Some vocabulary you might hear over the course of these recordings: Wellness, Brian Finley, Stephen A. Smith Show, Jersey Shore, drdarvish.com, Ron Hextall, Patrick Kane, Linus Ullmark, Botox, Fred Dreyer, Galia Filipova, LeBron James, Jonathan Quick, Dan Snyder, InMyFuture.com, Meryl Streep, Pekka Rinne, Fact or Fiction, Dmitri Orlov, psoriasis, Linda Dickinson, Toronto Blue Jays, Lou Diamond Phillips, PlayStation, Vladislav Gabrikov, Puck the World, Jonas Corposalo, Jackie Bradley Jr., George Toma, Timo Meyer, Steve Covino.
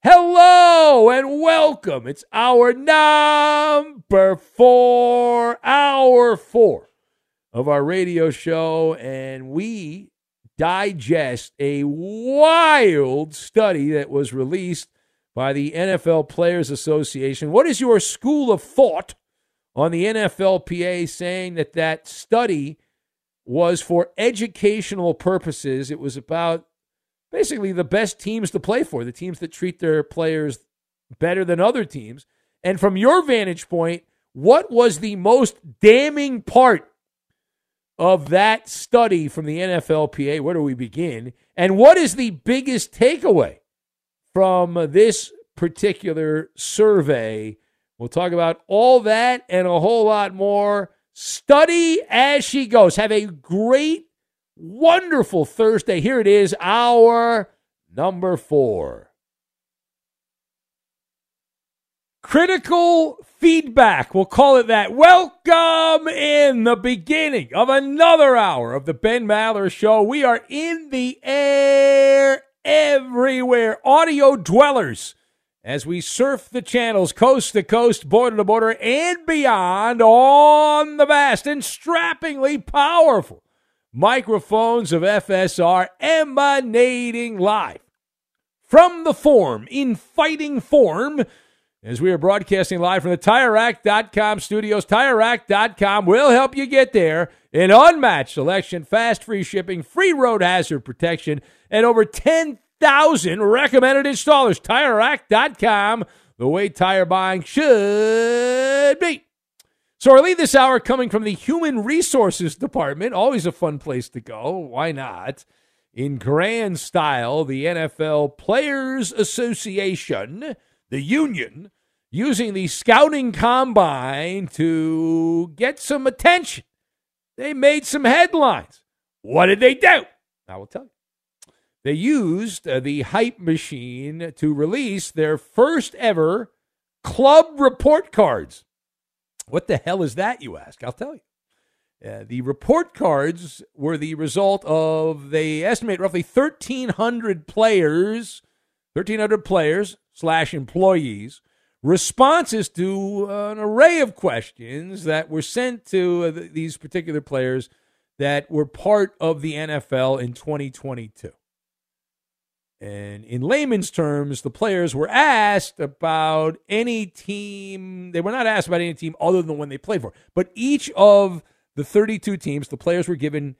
Hello and welcome. It's our number 4, hour 4 of our radio show, and we digest a wild study that was released by the NFL Players Association. What is your school of thought on the NFLPA saying that that study was for educational purposes? It was about basically the best teams to play for, the teams that treat their players better than other teams. And from your vantage point, what was the most damning part of that study from the NFLPA? Where do we begin? And what is the biggest takeaway from this particular survey? We'll talk about all that and a whole lot more. Study as she goes. Have a great, wonderful Thursday. Here it is, our number 4. Critical feedback. We'll call it that. Welcome in the beginning of another hour of the Ben Maller Show. We are in the air everywhere. Audio dwellers as we surf the channels coast to coast, border to border, and beyond on the vast and strappingly powerful microphones of FSR emanating live from the Forum, in fighting form, as we are broadcasting live from the TireRack.com studios. TireRack.com will help you get there. An unmatched selection, fast free shipping, free road hazard protection, and over 10,000 recommended installers. TireRack.com, the way tire buying should be. So our lead this hour coming from the Human Resources Department, always a fun place to go, why not? In grand style, the NFL Players Association, the union, using the scouting combine to get some attention. They made some headlines. What did they do? I will tell you. They used the hype machine to release their first ever club report cards. What the hell is that, you ask? I'll tell you. The report cards were the result of, they estimate, roughly 1,300 players / employees, responses to an array of questions that were sent to these particular players that were part of the NFL in 2022. And in layman's terms, the players were asked about any team. They were not asked about any team other than the one they played for. But each of the 32 teams, the players were given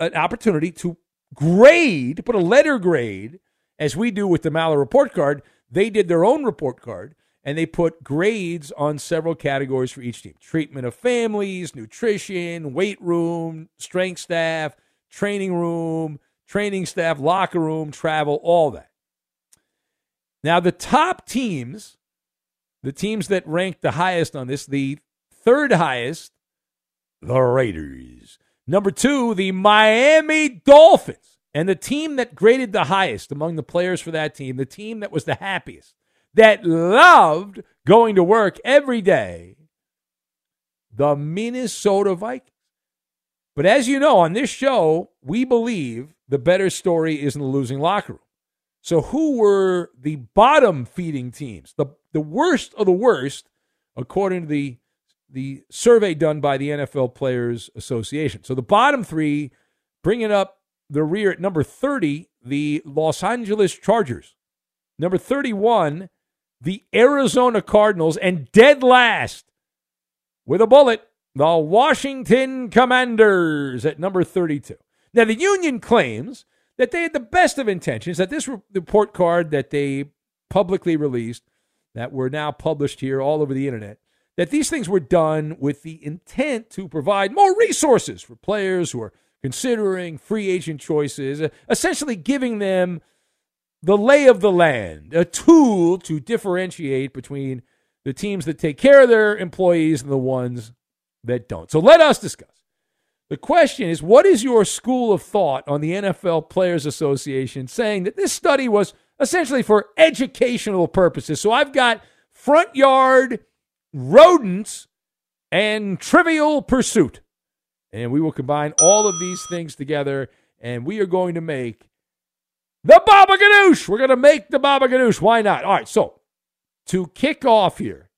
an opportunity to grade, put a letter grade, as we do with the Maller report card. They did their own report card, and they put grades on several categories for each team. Treatment of families, nutrition, weight room, strength staff, training room, training staff, locker room, travel, all that. Now, the top teams, the teams that ranked the highest on this, the third highest, the Raiders. Number two, the Miami Dolphins. And the team that graded the highest among the players for that team, the team that was the happiest, that loved going to work every day, the Minnesota Vikings. But as you know, on this show, we believe the better story is in the losing locker room. So who were the bottom-feeding teams? The worst of the worst, according to the survey done by the NFL Players Association. So the bottom three, bringing up the rear at number 30, the Los Angeles Chargers. Number 31, the Arizona Cardinals. And dead last, with a bullet, the Washington Commanders at number 32. Now, the union claims that they had the best of intentions, that this report card that they publicly released, that were now published here all over the internet, that these things were done with the intent to provide more resources for players who are considering free agent choices, essentially giving them the lay of the land, a tool to differentiate between the teams that take care of their employees and the ones that don't. So let us discuss. The question is, what is your school of thought on the NFL Players Association saying that this study was essentially for educational purposes? So I've got front yard, rodents, and Trivial Pursuit. And we will combine all of these things together, and we are going to make the Baba Ganoush. We're going to make the Baba Ganoush. Why not? All right, so to kick off here,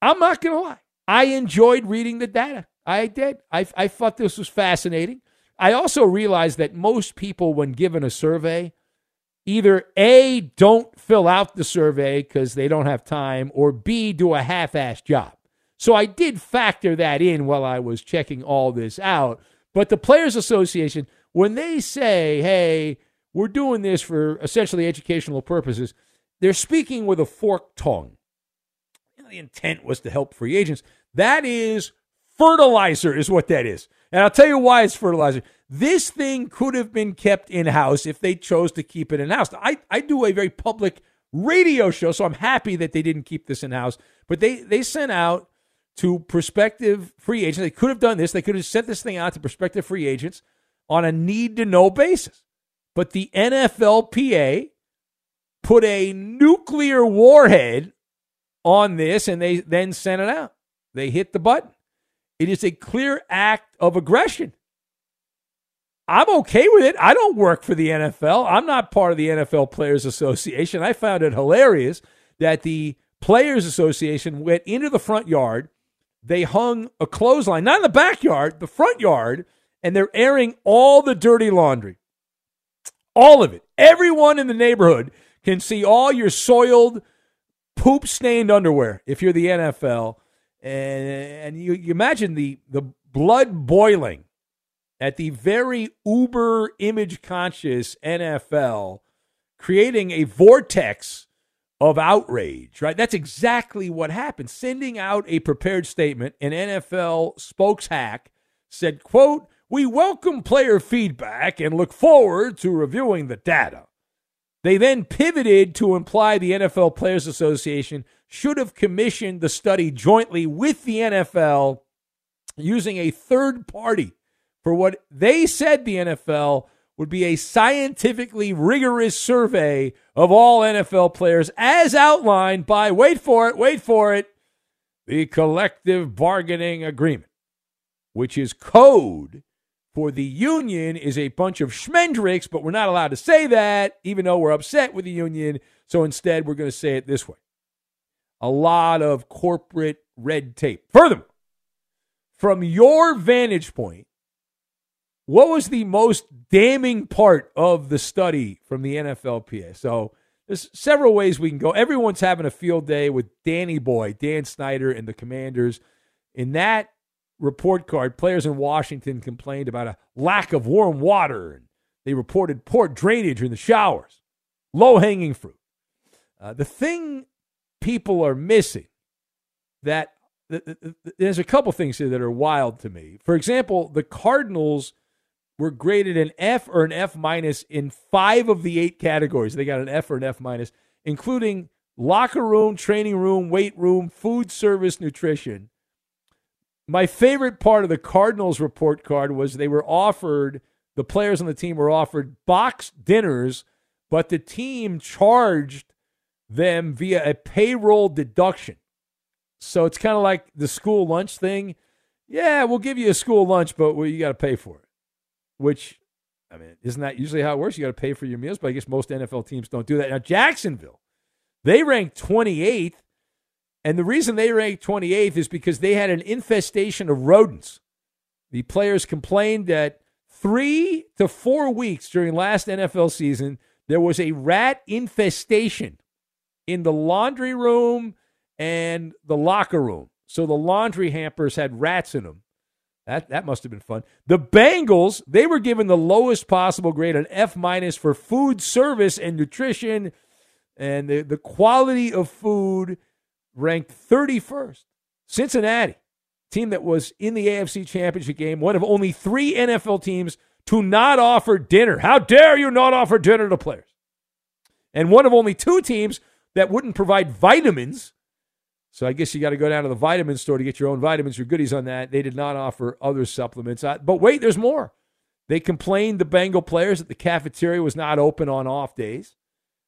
I'm not going to lie. I enjoyed reading the data. I did. I thought this was fascinating. I also realized that most people, when given a survey, either A, don't fill out the survey because they don't have time, or B, do a half-assed job. So I did factor that in while I was checking all this out. But the Players Association, when they say, hey, we're doing this for essentially educational purposes, they're speaking with a forked tongue. You know, the intent was to help free agents. That is fertilizer is what that is. And I'll tell you why it's fertilizer. This thing could have been kept in-house if they chose to keep it in-house. I do a very public radio show, so I'm happy that they didn't keep this in-house. But they sent out to prospective free agents. They could have done this. They could have sent this thing out to prospective free agents on a need-to-know basis. But the NFLPA put a nuclear warhead on this, and they then sent it out. They hit the button. It is a clear act of aggression. I'm okay with it. I don't work for the NFL. I'm not part of the NFL Players Association. I found it hilarious that the Players Association went into the front yard. They hung a clothesline, not in the backyard, the front yard, and they're airing all the dirty laundry. All of it. Everyone in the neighborhood can see all your soiled, poop-stained underwear if you're the NFL. And you imagine the blood boiling at the very uber image-conscious NFL creating a vortex of outrage, right? That's exactly what happened. Sending out a prepared statement, an NFL spokeshack said, quote, "We welcome player feedback and look forward to reviewing the data." They then pivoted to imply the NFL Players Association should have commissioned the study jointly with the NFL using a third party for what they said the NFL would be a scientifically rigorous survey of all NFL players as outlined by, wait for it, the collective bargaining agreement, which is code for the union is a bunch of schmendricks, but we're not allowed to say that, even though we're upset with the union, so instead we're going to say it this way. A lot of corporate red tape. Furthermore, from your vantage point, what was the most damning part of the study from the NFLPA? So there's several ways we can go. Everyone's having a field day with Danny Boy, Dan Snyder, and the Commanders. In that report card, players in Washington complained about a lack of warm water, and they reported poor drainage in the showers. Low-hanging fruit. The thing people are missing that there's a couple things here that are wild to me. For example, the Cardinals were graded an F or an F minus in 5 of the 8 categories. They got an F or an F minus, including locker room, training room, weight room, food service, nutrition. My favorite part of the Cardinals report card was they were offered, the players on the team were offered box dinners, but the team charged them via a payroll deduction. So it's kind of like the school lunch thing. Yeah, we'll give you a school lunch, but you got to pay for it, which, I mean, isn't that usually how it works? You got to pay for your meals, but I guess most NFL teams don't do that. Now, Jacksonville, they ranked 28th, and the reason they ranked 28th is because they had an infestation of rodents. The players complained that 3 to 4 weeks during last NFL season, there was a rat infestation in the laundry room and the locker room. So the laundry hampers had rats in them. That must have been fun. The Bengals, they were given the lowest possible grade, an F- for food service and nutrition, and the quality of food ranked 31st. Cincinnati, team that was in the AFC Championship game, one of only three NFL teams to not offer dinner. How dare you not offer dinner to players? And one of only two teams that wouldn't provide vitamins. So I guess you got to go down to the vitamin store to get your own vitamins, your goodies on that. They did not offer other supplements. But wait, there's more. They complained, the Bengal players, that the cafeteria was not open on off days.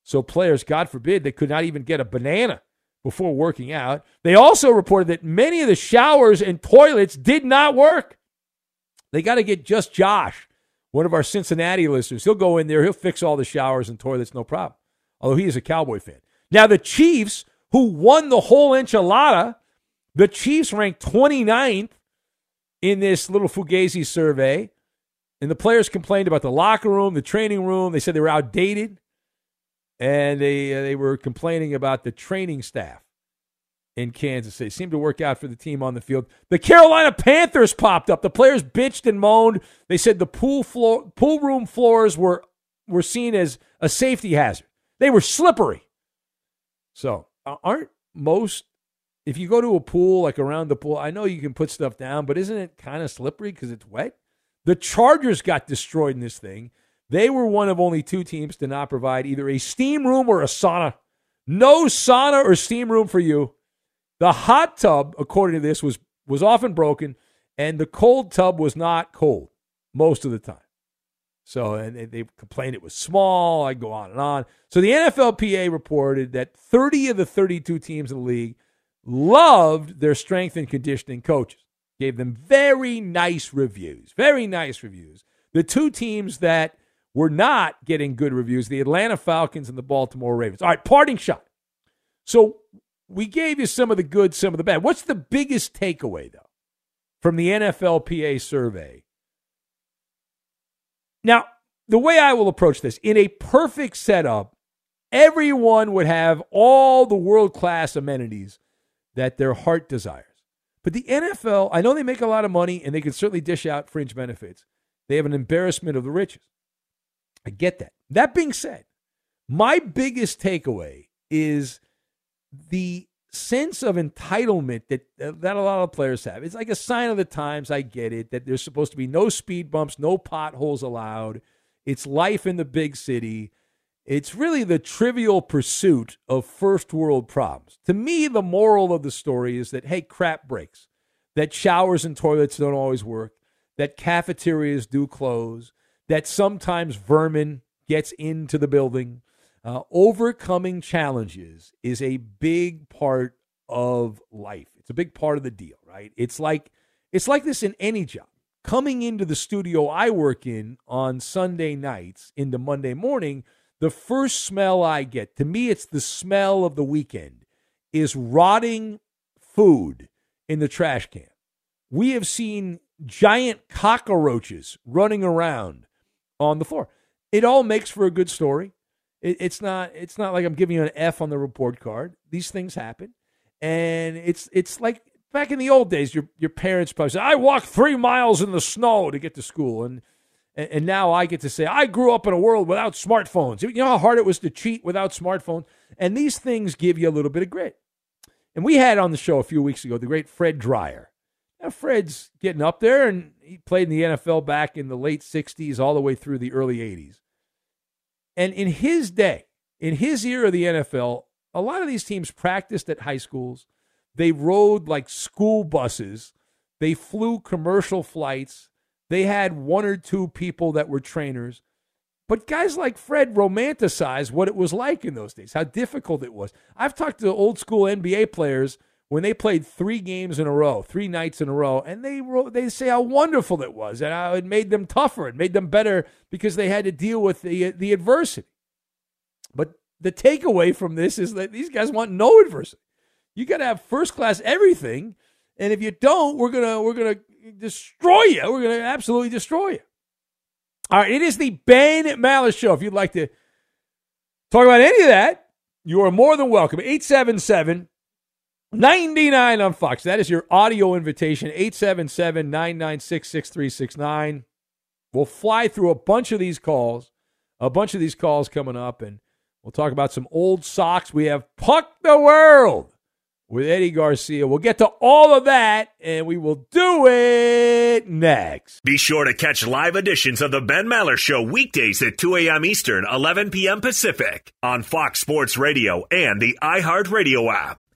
So players, God forbid, they could not even get a banana before working out. They also reported that many of the showers and toilets did not work. They got to get Just Josh, one of our Cincinnati listeners. He'll go in there. He'll fix all the showers and toilets, no problem. Although he is a Cowboy fan. Now the Chiefs, who won the whole enchilada, the Chiefs ranked 29th in this little Fugazi survey. And the players complained about the locker room, the training room. They said they were outdated. And they were complaining about the training staff in Kansas City. It seemed to work out for the team on the field. The Carolina Panthers popped up. The players bitched and moaned. They said the pool room floors were seen as a safety hazard. They were slippery. So, aren't most, if you go to a pool, like around the pool, I know you can put stuff down, but isn't it kind of slippery because it's wet? The Chargers got destroyed in this thing. They were one of only two teams to not provide either a steam room or a sauna. No sauna or steam room for you. The hot tub, according to this, was often broken, and the cold tub was not cold most of the time. So, and they complained it was small. I go on and on. So the NFLPA reported that 30 of the 32 teams in the league loved their strength and conditioning coaches, gave them very nice reviews, very nice reviews. The two teams that were not getting good reviews, the Atlanta Falcons and the Baltimore Ravens. All right, parting shot. So we gave you some of the good, some of the bad. What's the biggest takeaway, though, from the NFLPA survey? Now, the way I will approach this, in a perfect setup, everyone would have all the world-class amenities that their heart desires. But the NFL, I know they make a lot of money, and they can certainly dish out fringe benefits. They have an embarrassment of the riches. I get that. That being said, my biggest takeaway is the sense of entitlement that a lot of players have. It's like a sign of the times, I get it, that there's supposed to be no speed bumps, no potholes allowed. It's life in the big city. It's really the trivial pursuit of first world problems. To me, the moral of the story is that, hey, crap breaks, that showers and toilets don't always work, that cafeterias do close, that sometimes vermin gets into the building. Overcoming challenges is a big part of life. It's a big part of the deal, right? It's like this in any job. Coming into the studio I work in on Sunday nights into Monday morning, the first smell I get, to me it's the smell of the weekend, is rotting food in the trash can. We have seen giant cockroaches running around on the floor. It all makes for a good story. It's not like I'm giving you an F on the report card. These things happen. And it's like back in the old days, your parents probably said, I walked 3 miles in the snow to get to school. And now I get to say, I grew up in a world without smartphones. You know how hard it was to cheat without smartphones? And these things give you a little bit of grit. And we had on the show a few weeks ago the great Fred Dreyer. Now, Fred's getting up there, and he played in the NFL back in the late 60s all the way through the early 80s. And in his day, in his era of the NFL, a lot of these teams practiced at high schools. They rode like school buses. They flew commercial flights. They had one or two people that were trainers. But guys like Fred romanticized what it was like in those days, how difficult it was. I've talked to old school NBA players when they played three nights in a row, and they say how wonderful it was and how it made them tougher, it made them better because they had to deal with the adversity. But the takeaway from this is that these guys want no adversity. You got to have first class everything, and if you don't, we're gonna destroy you. We're gonna absolutely destroy you. All right, it is the Ben Maller Show. If you'd like to talk about any of that, you are more than welcome. 877-99 on Fox. That is your audio invitation. 877-996-6369. We'll fly through a bunch of these calls coming up, and we'll talk about some old socks. We have Puck the World with Eddie Garcia. We'll get to all of that, and we will do it next. Be sure to catch live editions of the Ben Maller Show weekdays at 2 a.m. Eastern, 11 p.m. Pacific on Fox Sports Radio and the iHeartRadio app.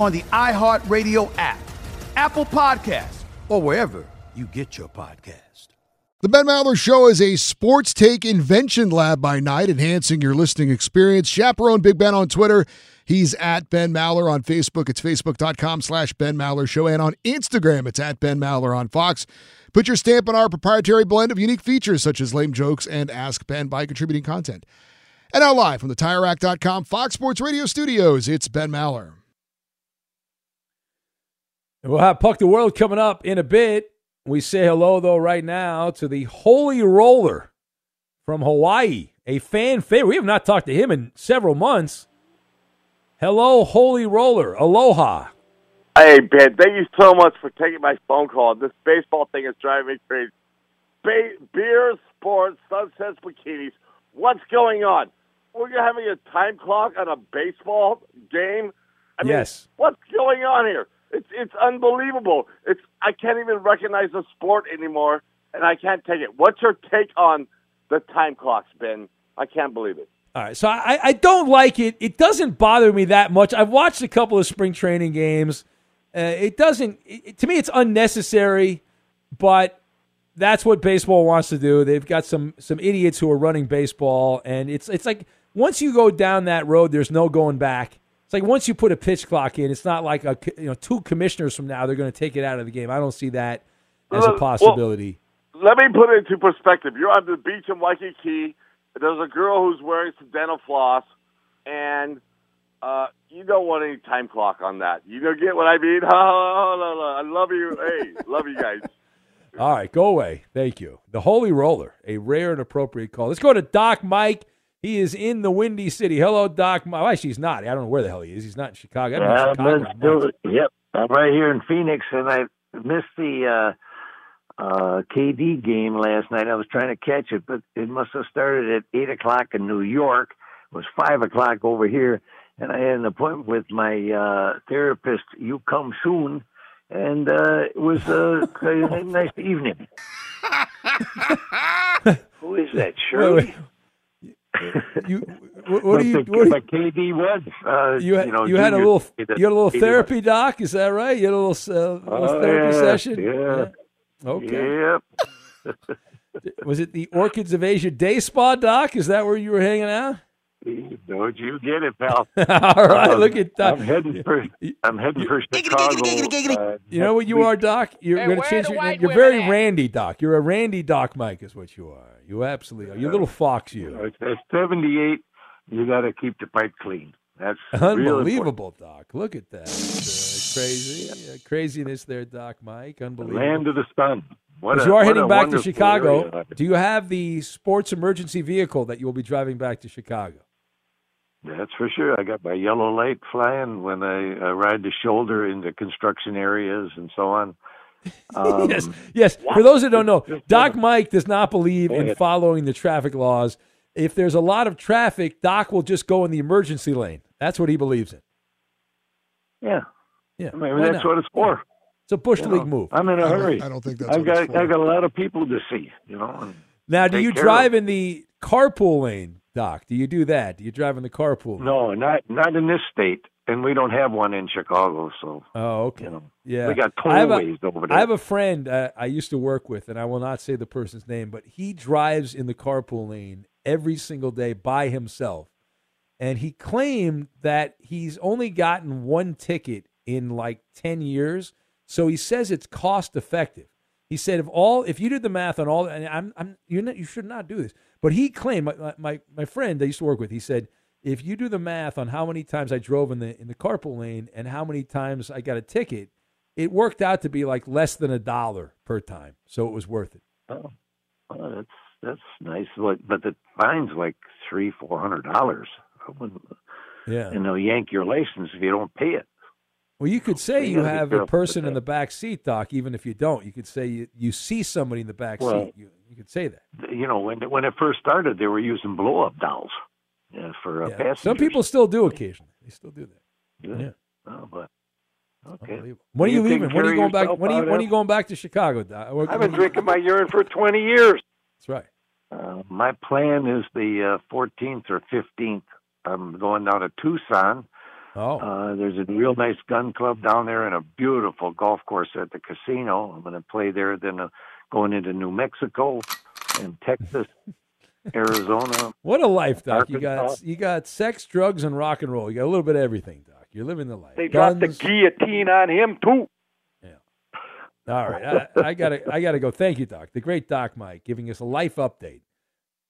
on the iHeartRadio app, Apple Podcasts, or wherever you get your podcast. The Ben Maller Show is a sports take invention lab by night, enhancing your listening experience. Chaperone Big Ben on Twitter. He's at Ben Maller on Facebook. It's facebook.com/Ben Maller Show. And on Instagram, it's at Ben Maller on Fox. Put your stamp on our proprietary blend of unique features such as lame jokes and Ask Ben by contributing content. And now live from the TireRack.com Fox Sports Radio studios, it's Ben Maller. And we'll have Puck the World coming up in a bit. We say hello, though, right now to the Holy Roller from Hawaii, a fan favorite. We have not talked to him in several months. Hello, Holy Roller. Aloha. Hey, Ben, thank you so much for taking my phone call. This baseball thing is driving me crazy. Beer, sports, sunsets, bikinis. What's going on? We're having a time clock on a baseball game? Yes. What's going on here? It's unbelievable. I can't even recognize the sport anymore, and I can't take it. What's your take on the time clocks, Ben? I can't believe it. All right, so I don't like it. It doesn't bother me that much. I've watched a couple of spring training games. It doesn't – to me, it's unnecessary, but that's what baseball wants to do. They've got some idiots who are running baseball, and it's like once you go down that road, there's no going back. It's like once you put a pitch clock in, it's not like a, you know, two commissioners from now, they're going to take it out of the game. I don't see that as a possibility. Well, let me put it into perspective. You're on the beach in Waikiki. There's a girl who's wearing some dental floss, and you don't want any time clock on that. You don't get what I mean? I love you. Hey, love you guys. All right, go away. Thank you. The Holy Roller, a rare and appropriate call. Let's go to Doc Mike. He is in the Windy City. Hello, Doc Mike. Actually, he's not. I don't know where the hell he is. He's not in Chicago. Yep, I'm right here in Phoenix, and I missed the KD game last night. I was trying to catch it, but it must have started at 8 o'clock in New York. It was 5 o'clock over here, and I had an appointment with my therapist, You Come Soon, and it was a nice evening. Who is that, Shirley? What KD was. You had a little therapy, Doc, is that right? You had a little therapy session? Yeah. Okay. Yep. Was it the Orchids of Asia Day Spa, Doc? Is that where you were hanging out? Don't you get it, pal? All right, look at Doc. I'm heading for Chicago. You know what you are, Doc? You're going to change your name. You're very randy, Doc. You're a randy Doc Mike is what you are. You absolutely are. You little fox, you. At 78, you got to keep the pipe clean. That's unbelievable, Doc. Look at that. Craziness there, Doc Mike. Unbelievable. Land of the sun. Because you are heading back to Chicago. Area. Do you have the sports emergency vehicle that you will be driving back to Chicago? That's for sure. I got my yellow light flying when I ride the shoulder into construction areas and so on. Yes. Wow. For those who don't know, Doc Mike does not believe in following the traffic laws. If there's a lot of traffic, Doc will just go in the emergency lane. That's what he believes in. Yeah. I mean, that's what it's for. It's a Bush League move. I'm in a hurry. I don't think that's what it's for. I've got a lot of people to see, you know. Now, do you drive in the carpool lane, Doc? Do you do that? Do you drive in the carpool lane? No, not in this state. And we don't have one in Chicago, so. Oh, okay. You know, yeah. We got tollways over there. I have a friend I used to work with, and I will not say the person's name, but he drives in the carpool lane every single day by himself. And he claimed that he's only gotten one ticket in like 10 years. So he says it's cost effective. He said if you did the math on all, and you should not do this, but he claimed my friend I used to work with, he said, if you do the math on how many times I drove in the carpool lane and how many times I got a ticket, it worked out to be like less than $1 per time. So it was worth it. Oh, well, that's nice. But the fine's like $300-$400. I wouldn't, and they'll yank your license if you don't pay it. Well, you could say you have a person in the back seat, Doc, even if you don't. You could say you see somebody in the back seat. You could say that. You know, when it first started, they were using blow-up dolls for passengers. Some people still do occasionally. They still do that. Yeah. Oh, but okay. When are you leaving? When are you going back? When are you going back to Chicago, Doc? I've been drinking my urine for 20 years. That's right. My plan is the 14th or 15th. I'm going down to Tucson. Oh. There's a real nice gun club down there and a beautiful golf course at the casino. I'm going to play there, then going into New Mexico and Texas, Arizona. What a life, Doc. Arkansas. You got sex, drugs, and rock and roll. You got a little bit of everything, Doc. You're living the life. They dropped the guillotine on him, too. Yeah. All right. I gotta go. Thank you, Doc. The great Doc Mike giving us a life update.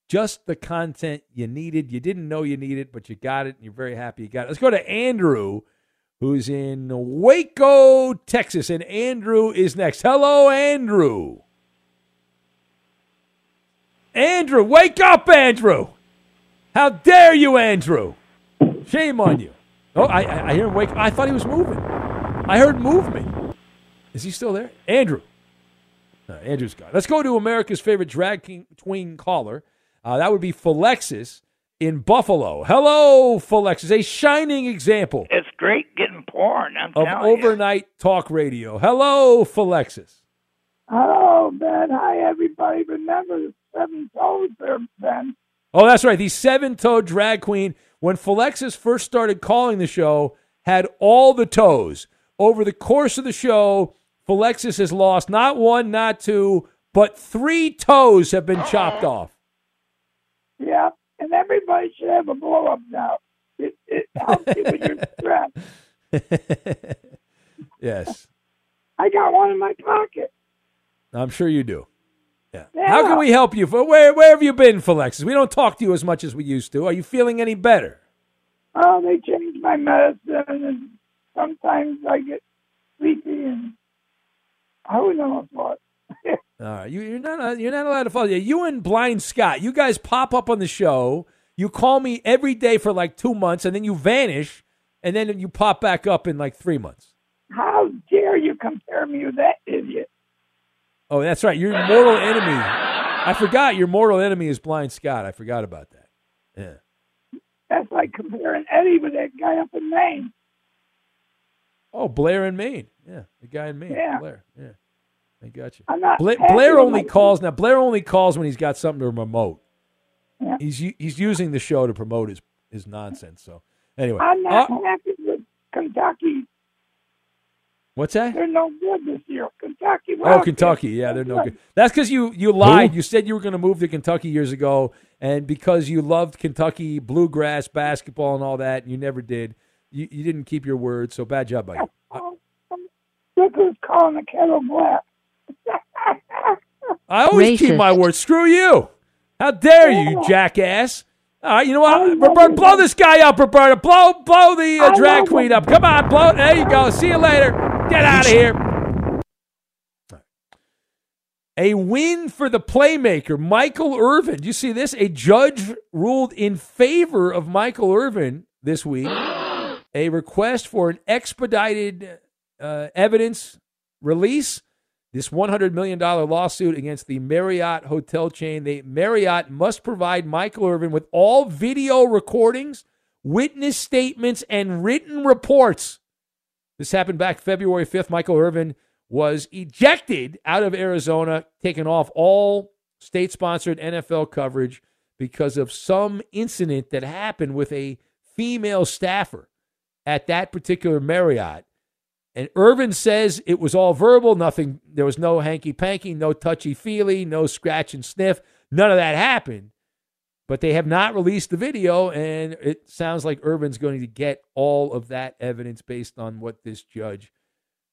Just the content you needed. You didn't know you needed, but you got it, and you're very happy you got it. Let's go to Andrew, who's in Waco, Texas, and Andrew is next. Hello, Andrew. Andrew, wake up, Andrew. How dare you, Andrew. Shame on you. Oh, I hear him wake up. I thought he was moving. I heard movement. Is he still there? Andrew. No, Andrew's gone. Let's go to America's favorite drag king tween caller. That would be Philexis in Buffalo. Hello, Philexis, a shining example. It's great getting porn, I'm telling you. Of overnight talk radio. Hello, Philexis. Hello, Ben. Hi, everybody. Remember the seven toes there, Ben. Oh, that's right. The seven-toed drag queen, when Falexis first started calling the show, had all the toes. Over the course of the show, Falexis has lost not one, not two, but three toes have been chopped off. Yeah, and everybody should have a blow-up now. It helps you with your stress. Yes. I got one in my pocket. I'm sure you do. Yeah. Yeah. How can we help you? Where have you been, Falexis? We don't talk to you as much as we used to. Are you feeling any better? Oh, they changed my medicine, and sometimes I get sleepy, and I wouldn't know what. All right, you're not allowed to follow. You and Blind Scott, you guys pop up on the show. You call me every day for like 2 months, and then you vanish, and then you pop back up in like 3 months. How dare you compare me with that idiot? Oh, that's right. Your mortal enemy. I forgot your mortal enemy is Blind Scott. I forgot about that. Yeah. That's like comparing Eddie with that guy up in Maine. Oh, Blair in Maine. Yeah, the guy in Maine. Yeah. Blair. Yeah. I got you. Blair only calls when he's got something to promote. Yeah. He's using the show to promote his nonsense. So, anyway. I'm not happy with Kentucky. What's that? They're no good this year. Kentucky. Oh, Kentucky. Yeah, they're no good. That's because you lied. Who? You said you were going to move to Kentucky years ago, and because you loved Kentucky, bluegrass, basketball, and all that, and you never did. You didn't keep your word, so bad job by you. Look who's calling the kettle black. I always keep my word. Screw you. How dare you jackass. All right, you know what? Roberta, blow this guy up, Roberta. Blow the drag queen up. Come on, blow it. There you go. See you later. Get out of here. A win for the playmaker, Michael Irvin. Do you see this? A judge ruled in favor of Michael Irvin this week. A request for an expedited evidence release. This $100 million lawsuit against the Marriott hotel chain. The Marriott must provide Michael Irvin with all video recordings, witness statements, and written reports. This happened back February 5th. Michael Irvin was ejected out of Arizona, taken off all state-sponsored NFL coverage because of some incident that happened with a female staffer at that particular Marriott. And Irvin says it was all verbal, nothing. There was no hanky-panky, no touchy-feely, no scratch and sniff. None of that happened. But they have not released the video, and it sounds like Irvin's going to get all of that evidence based on what this judge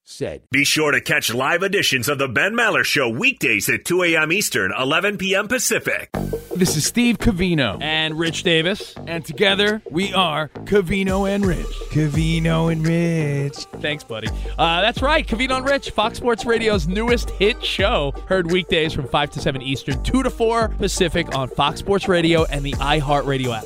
said. Be sure to catch live editions of the Ben Maller Show weekdays at 2 a.m. Eastern, 11 p.m. Pacific. This is Steve Covino and Rich Davis, and together we are Covino and Rich. Covino and Rich. Thanks, buddy. That's right, Covino and Rich, Fox Sports Radio's newest hit show, heard weekdays from 5 to 7 Eastern, 2 to 4 Pacific on Fox Sports Radio and the iHeartRadio app.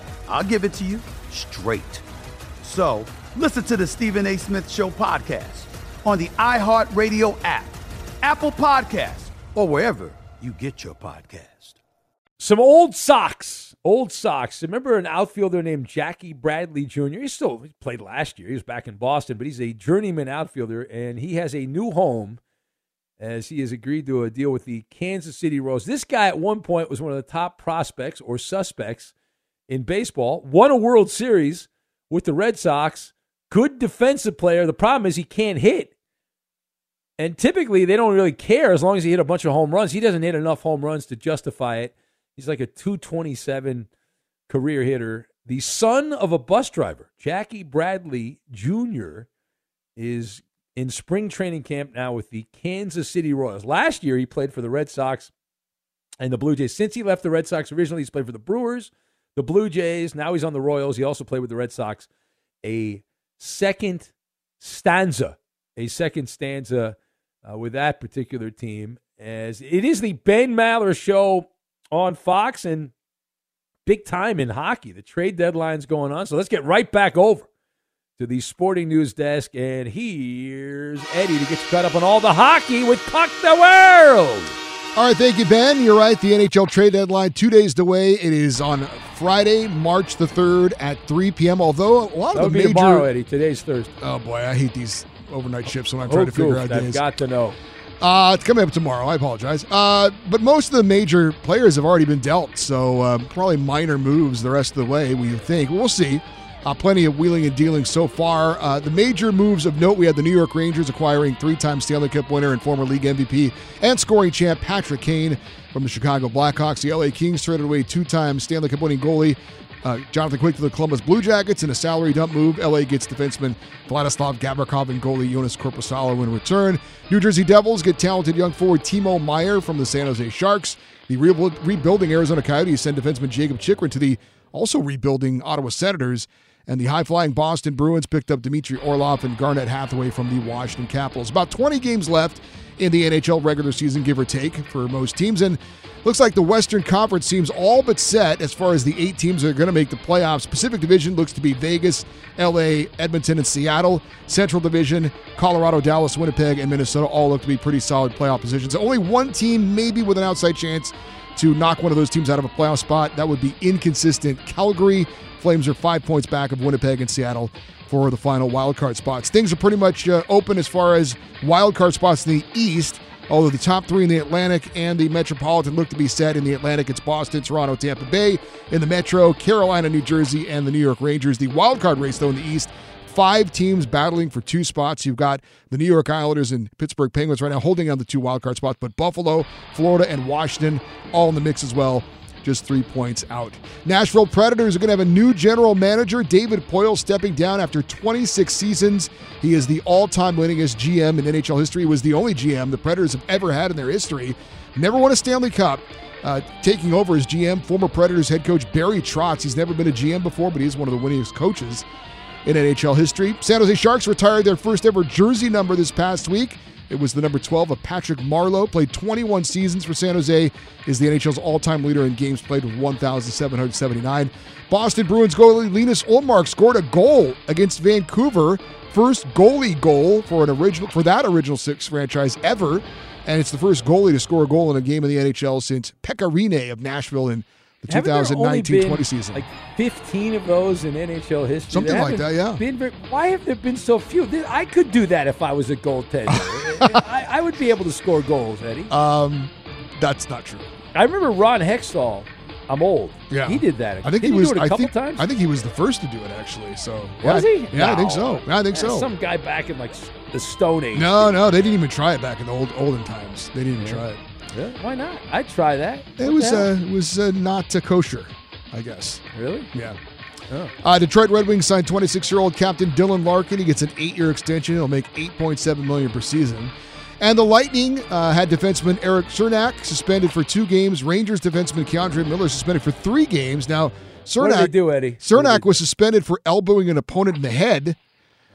I'll give it to you straight. So, listen to the Stephen A. Smith Show podcast on the iHeartRadio app, Apple Podcasts, or wherever you get your podcast. Some old socks. Old socks. Remember an outfielder named Jackie Bradley Jr.? He played last year. He was back in Boston, but he's a journeyman outfielder, and he has a new home as he has agreed to a deal with the Kansas City Royals. This guy at one point was one of the top prospects or suspects in baseball, won a World Series with the Red Sox, good defensive player. The problem is he can't hit. And typically they don't really care as long as he hit a bunch of home runs. He doesn't hit enough home runs to justify it. He's like a .227 career hitter. The son of a bus driver, Jackie Bradley Jr., is in spring training camp now with the Kansas City Royals. Last year, he played for the Red Sox and the Blue Jays. Since he left the Red Sox originally, he's played for the Brewers, the Blue Jays. Now he's on the Royals. He also played with the Red Sox. A second stanza with that particular team. As it is the Ben Maller Show on Fox, and big time in hockey. The trade deadline's going on, so let's get right back over to the sporting news desk, and here's Eddie to get you caught up on all the hockey with Puck the World. All right, thank you, Ben. You're right, the NHL trade deadline 2 days away. It is on Friday, March the 3rd at 3 p.m., although a lot of the major... tomorrow, Eddie. Today's Thursday. Oh, boy, I hate these overnight shifts when I'm trying to figure out days. I've got to know. It's coming up tomorrow. I apologize. But most of the major players have already been dealt, so probably minor moves the rest of the way, we think. We'll see. Plenty of wheeling and dealing so far. The major moves of note, we had the New York Rangers acquiring three-time Stanley Cup winner and former league MVP and scoring champ Patrick Kane from the Chicago Blackhawks. The LA Kings traded away two-time Stanley Cup winning goalie Jonathan Quick to the Columbus Blue Jackets in a salary dump move. LA gets defenseman Vladislav Gabrikov and goalie Jonas Corposalo in return. New Jersey Devils get talented young forward Timo Meyer from the San Jose Sharks. The rebuilding Arizona Coyotes send defenseman Jacob Chickren to the also rebuilding Ottawa Senators. And the high-flying Boston Bruins picked up Dmitri Orlov and Garnett Hathaway from the Washington Capitals. About 20 games left in the NHL regular season, give or take, for most teams. And looks like the Western Conference seems all but set as far as the 8 teams that are going to make the playoffs. Pacific Division looks to be Vegas, L.A., Edmonton, and Seattle. Central Division, Colorado, Dallas, Winnipeg, and Minnesota all look to be pretty solid playoff positions. Only one team maybe with an outside chance to knock one of those teams out of a playoff spot. That would be inconsistent Calgary. Flames are 5 points back of Winnipeg and Seattle for the final wildcard spots. Things are pretty much open as far as wildcard spots in the East, although the top 3 in the Atlantic and the Metropolitan look to be set. In the Atlantic, it's Boston, Toronto, Tampa Bay. In the Metro, Carolina, New Jersey, and the New York Rangers. The wildcard race, though, in the East, 5 teams battling for 2 spots. You've got the New York Islanders and Pittsburgh Penguins right now holding on to 2 wildcard spots, but Buffalo, Florida, and Washington all in the mix as well. Just 3 points out. Nashville Predators are going to have a new general manager, David Poile, stepping down after 26 seasons. He is the all-time winningest GM in NHL history. He was the only GM the Predators have ever had in their history. Never won a Stanley Cup. Taking over as GM, former Predators head coach Barry Trotz. He's never been a GM before, but he is one of the winningest coaches. in NHL history. San Jose Sharks retired their first ever jersey number this past week. It was the number 12 of Patrick Marleau, played 21 seasons for San Jose, is the NHL's all-time leader in games played with 1,779. Boston Bruins goalie Linus Ullmark scored a goal against Vancouver, first goalie goal for that Original Six franchise ever, and it's the first goalie to score a goal in a game in the NHL since Pekka Rinne of Nashville in the 2019-20 season. Like 15 of those in NHL history. Something like that, yeah. Why have there been so few? I could do that if I was a goaltender. I would be able to score goals, Eddie. That's not true. I remember Ron Hextall. I'm old. Yeah, he did that. Didn't he do it a couple times? I think he was the first to do it, actually. So was he? Yeah, no. I think so. Yeah, I think so. Some guy back in like the Stone Age. No, they didn't even try it back in the olden times. They didn't even try it. Yeah, why not? I'd try that. It was not kosher, I guess. Really? Yeah. Oh. Detroit Red Wings signed 26-year-old captain Dylan Larkin. He gets an 8-year extension. He'll make $8.7 million per season. And the Lightning had defenseman Eric Cernak suspended for 2 games. Rangers defenseman Keandre Miller suspended for 3 games. Now, Cernak was suspended for elbowing an opponent in the head.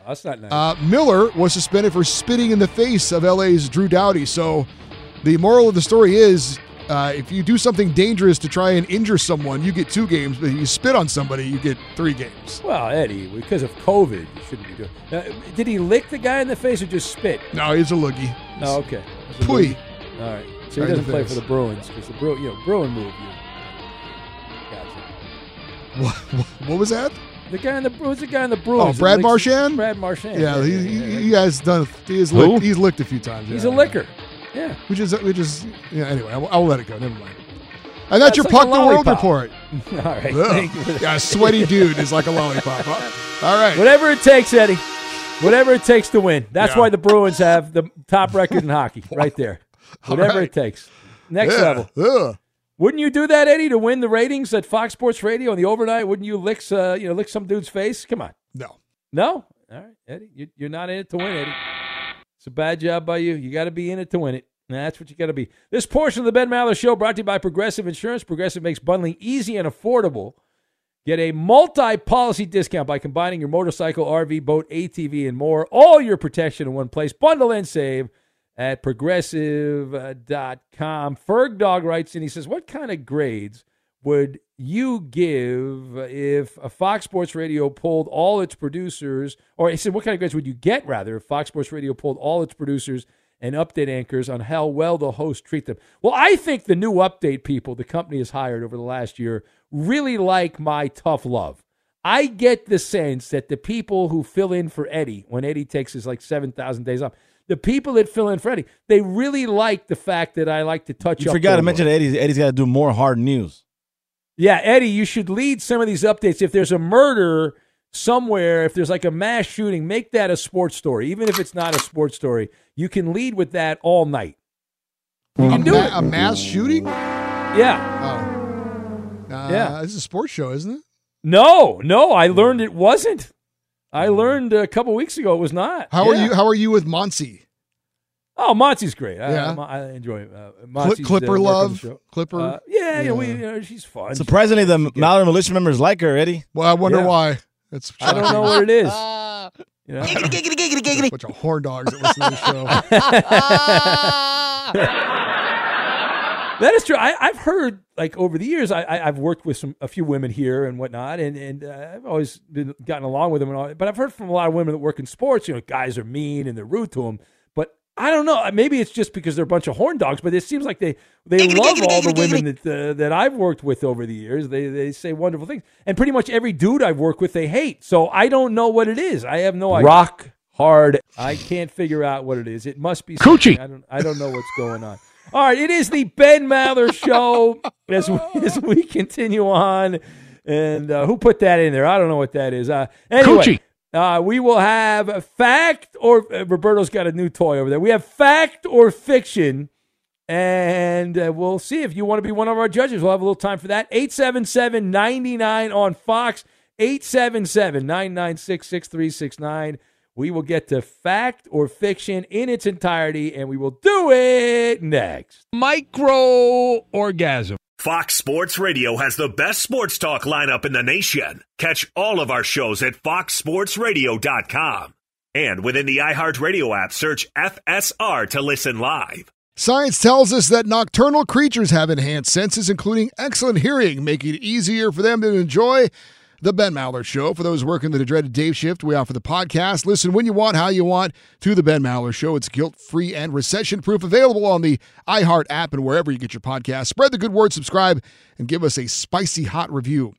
Oh, that's not nice. Miller was suspended for spitting in the face of LA's Drew Doughty. So the moral of the story is, if you do something dangerous to try and injure someone, you get 2 games. But if you spit on somebody, you get 3 games. Well, Eddie, because of COVID, you shouldn't be doing it. Did he lick the guy in the face or just spit? No, he's a loogie. Oh, okay. Pui. All right. So he doesn't play for the Bruins because the Bruin move. Gotcha. What was that? The guy in the Bruins. Oh, Brad Marchand? Brad Marchand. Yeah, he's licked a few times. He's a licker. Yeah. Yeah, anyway, I'll let it go. Never mind. And that's your like Puck the World report. All right. Thank you. Yeah, sweaty dude is like a lollipop. All right. Whatever it takes, Eddie. Whatever it takes to win. That's why the Bruins have the top record in hockey right there. Whatever it takes. Next level. Wouldn't you do that, Eddie, to win the ratings at Fox Sports Radio on the overnight? Wouldn't you lick some dude's face? Come on. No. No? All right, Eddie. You're not in it to win, Eddie. It's a bad job by you. You got to be in it to win it. And that's what you got to be. This portion of the Ben Maller Show brought to you by Progressive Insurance. Progressive makes bundling easy and affordable. Get a multi-policy discount by combining your motorcycle, RV, boat, ATV, and more. All your protection in one place. Bundle and save at Progressive.com. Ferg Dog writes in, he says, what kind of grades would you give if Fox Sports Radio pulled all its producers, or he said, what kind of grades would you get, rather, if Fox Sports Radio pulled all its producers and update anchors on how well the hosts treat them? Well, I think the new update people the company has hired over the last year really like my tough love. I get the sense that the people who fill in for Eddie, when Eddie takes his like 7,000 days off, the people that fill in for Eddie, they really like the fact that I like to touch up. You forgot to mention Eddie's got to do more hard news. Yeah, Eddie, you should lead some of these updates. If there's a murder somewhere, if there's like a mass shooting, make that a sports story. Even if it's not a sports story, you can lead with that all night. You can do it. A mass shooting? Yeah. Oh. Yeah. This is a sports show, isn't it? No. I learned it wasn't. I learned a couple weeks ago it was not. How are you with Monsi? Oh, Monty's great. Yeah. I enjoy it. Clipper love. Clipper. She's fun. Surprisingly, the Mallory Militia members like her, Eddie. Well, I wonder why. I don't know what it is. Giggity. A bunch of whore dogs that listen to the show. That is true. I've heard, like, over the years, I've worked with a few women here and whatnot, and I've always gotten along with them. And all, but I've heard from a lot of women that work in sports, guys are mean and they're rude to them. I don't know. Maybe it's just because they're a bunch of horn dogs, but it seems like they love all the women that I've worked with over the years. They say wonderful things. And pretty much every dude I've worked with, they hate. So I don't know what it is. I have no idea. Rock hard. I can't figure out what it is. It must be coochie. I don't know what's going on. All right. It is the Ben Maller Show as we continue on. And who put that in there? I don't know what that is. Anyway. Coochie. We will have Fact or... Roberto's got a new toy over there. We have Fact or Fiction, and we'll see if you want to be one of our judges. We'll have a little time for that. 877-99 on Fox, 877-996-6369. We will get to Fact or Fiction in its entirety, and we will do it next. Micro orgasm. Fox Sports Radio has the best sports talk lineup in the nation. Catch all of our shows at foxsportsradio.com. And within the iHeartRadio app, search FSR to listen live. Science tells us that nocturnal creatures have enhanced senses, including excellent hearing, making it easier for them to enjoy The Ben Maller Show. For those working the dreaded day shift, we offer the podcast. Listen when you want, how you want, to The Ben Maller Show. It's guilt-free and recession-proof, available on the iHeart app and wherever you get your podcast. Spread the good word, subscribe, and give us a spicy hot review.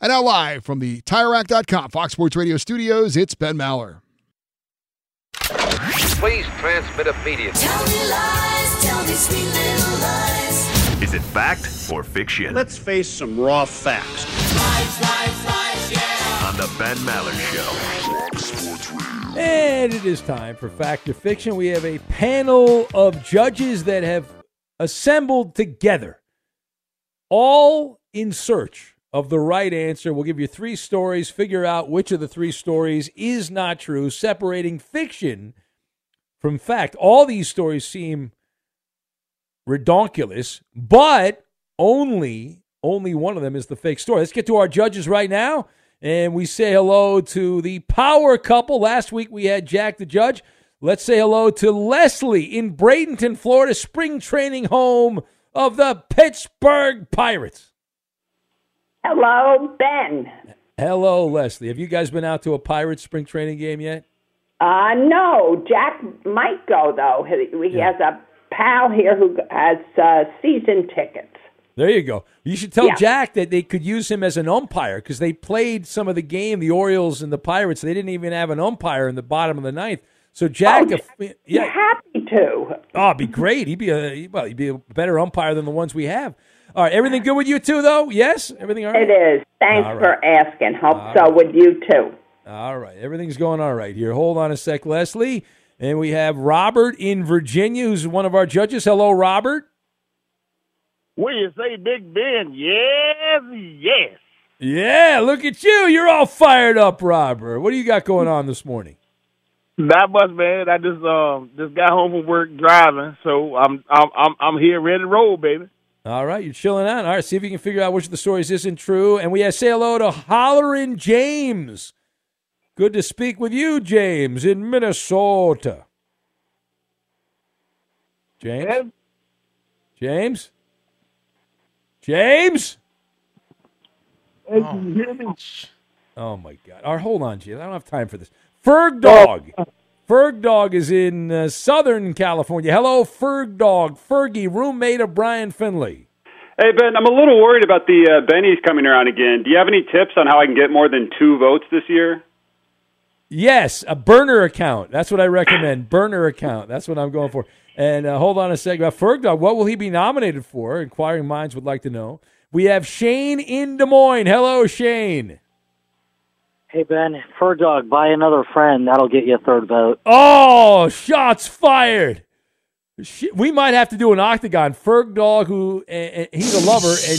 And now live from the TireRack.com Fox Sports Radio studios, it's Ben Maller. Please transmit immediately. Tell me lies, tell me sweet little lies. Is it fact or fiction? Let's face some raw facts. Lies, yeah. On the Ben Maller Show. And it is time for Fact or Fiction. We have a panel of judges that have assembled together, all in search of the right answer. We'll give you three stories, figure out which of the three stories is not true, separating fiction from fact. All these stories seem redonkulous, but only one of them is the fake story. Let's get to our judges right now, and we say hello to the power couple. Last week we had Jack the judge. Let's say hello to Leslie in Bradenton, Florida, spring training home of the Pittsburgh Pirates. Hello, Ben. Hello, Leslie. Have you guys been out to a Pirates spring training game yet? No. Jack might go, though. He has a pal here who has season tickets. There you go. You should tell Jack that they could use him as an umpire, because they played some of the game, the Orioles and the Pirates. They didn't even have an umpire in the bottom of the ninth. So Jack, I'd be happy to. Oh, it'd be great. He'd be a better umpire than the ones we have. All right, everything good with you two, though? Yes, everything all right. It is. Thanks for asking. Hope so with you too. All right, everything's going all right here. Hold on a sec, Leslie. And we have Robert in Virginia, who's one of our judges. Hello, Robert. What do you say, Big Ben? Yes. Yeah, look at you. You're all fired up, Robert. What do you got going on this morning? Not much, man. I just got home from work driving, so I'm here ready to roll, baby. All right, you're chilling out. All right, see if you can figure out which of the stories isn't true. And we have say hello to Hollerin' James. Good to speak with you, James, in Minnesota. James? Hey, can you hear me? Oh, my God. All right, hold on, James. I don't have time for this. Ferg Dog. Ferg Dog is in Southern California. Hello, Ferg Dog. Fergie, roommate of Brian Finley. Hey, Ben, I'm a little worried about the Bennies coming around again. Do you have any tips on how I can get more than 2 votes this year? Yes, a burner account. That's what I recommend. Burner account. That's what I'm going for. And hold on a second. Ferg Dog, what will he be nominated for? Inquiring minds would like to know. We have Shane in Des Moines. Hello, Shane. Hey, Ben. Ferg Dog, buy another friend. That'll get you a third vote. Oh, shots fired. We might have to do an octagon. Ferg Dog, who he's a lover, and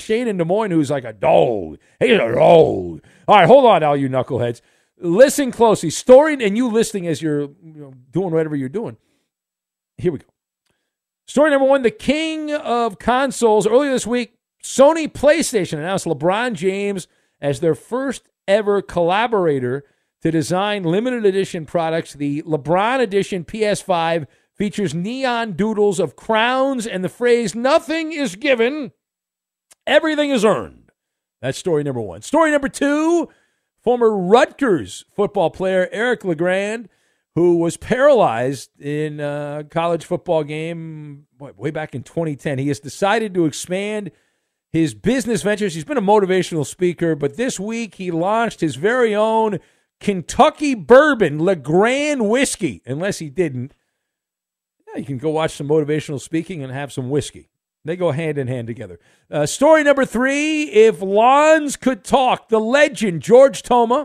Shane in Des Moines, who's like a dog. He's a dog. All right, hold on, all you knuckleheads. Listen closely. Story, and you listening as you're doing whatever you're doing. Here we go. Story number one, the king of consoles. Earlier this week, Sony PlayStation announced LeBron James as their first ever collaborator to design limited edition products. The LeBron edition PS5 features neon doodles of crowns and the phrase, "Nothing is given, everything is earned." That's story number one. Story number two, former Rutgers football player Eric LeGrand, who was paralyzed in a college football game way back in 2010. He has decided to expand his business ventures. He's been a motivational speaker, but this week he launched his very own Kentucky Bourbon LeGrand Whiskey. Unless he didn't. Yeah, you can go watch some motivational speaking and have some whiskey. They go hand in hand together. Story number three, if lawns could talk, the legend George Toma,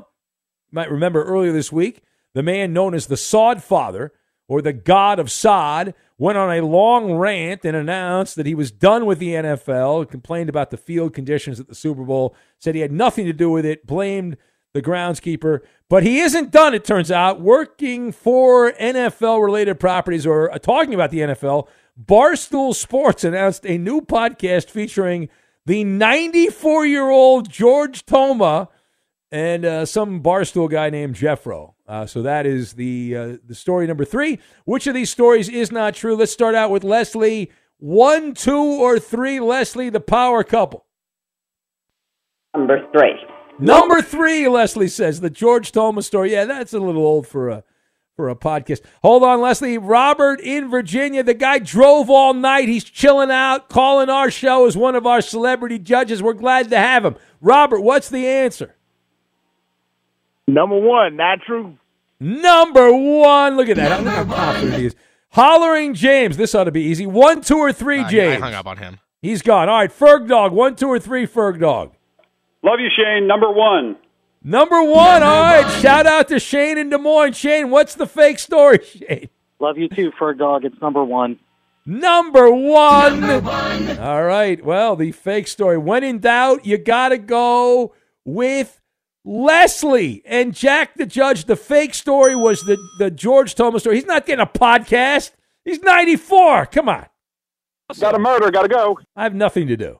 you might remember earlier this week, the man known as the Sod Father, or the God of Sod, went on a long rant and announced that he was done with the NFL, complained about the field conditions at the Super Bowl, said he had nothing to do with it, blamed the groundskeeper. But he isn't done, it turns out, working for NFL-related properties, or talking about the NFL. Barstool Sports announced a new podcast featuring the 94-year-old George Toma and some Barstool guy named Jeffro. So that is the story number 3. Which of these stories is not true? Let's start out with Leslie. 1, 2, or 3, Leslie, the power couple. Number 3. Number 3, Leslie says, the George Toma story. Yeah, that's a little old for a podcast. Hold on, Leslie. Robert in Virginia, the guy drove all night. He's chilling out, calling our show as one of our celebrity judges. We're glad to have him. Robert, what's the answer? Number 1, not true. Number 1. Look at that. Look how confident he is. Hollering James. This ought to be easy. 1, 2, or 3, James. I hung up on him. He's gone. All right, Ferg Dog. 1, 2, or 3, Ferg Dog. Love you, Shane. Number 1. Number 1. All right. Shout out to Shane in Des Moines. Shane, what's the fake story, Shane? Love you too, Fur Dog. It's number 1. Number 1. All right. Well, the fake story. When in doubt, you got to go with Leslie and Jack the Judge. The fake story was the George Thomas story. He's not getting a podcast. He's 94. Come on. Got a murder. Got to go. I have nothing to do.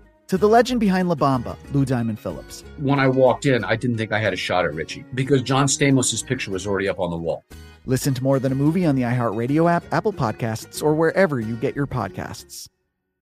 To the legend behind La Bamba, Lou Diamond Phillips. When I walked in, I didn't think I had a shot at Richie because John Stamos's picture was already up on the wall. Listen to More Than a Movie on the iHeartRadio app, Apple Podcasts, or wherever you get your podcasts.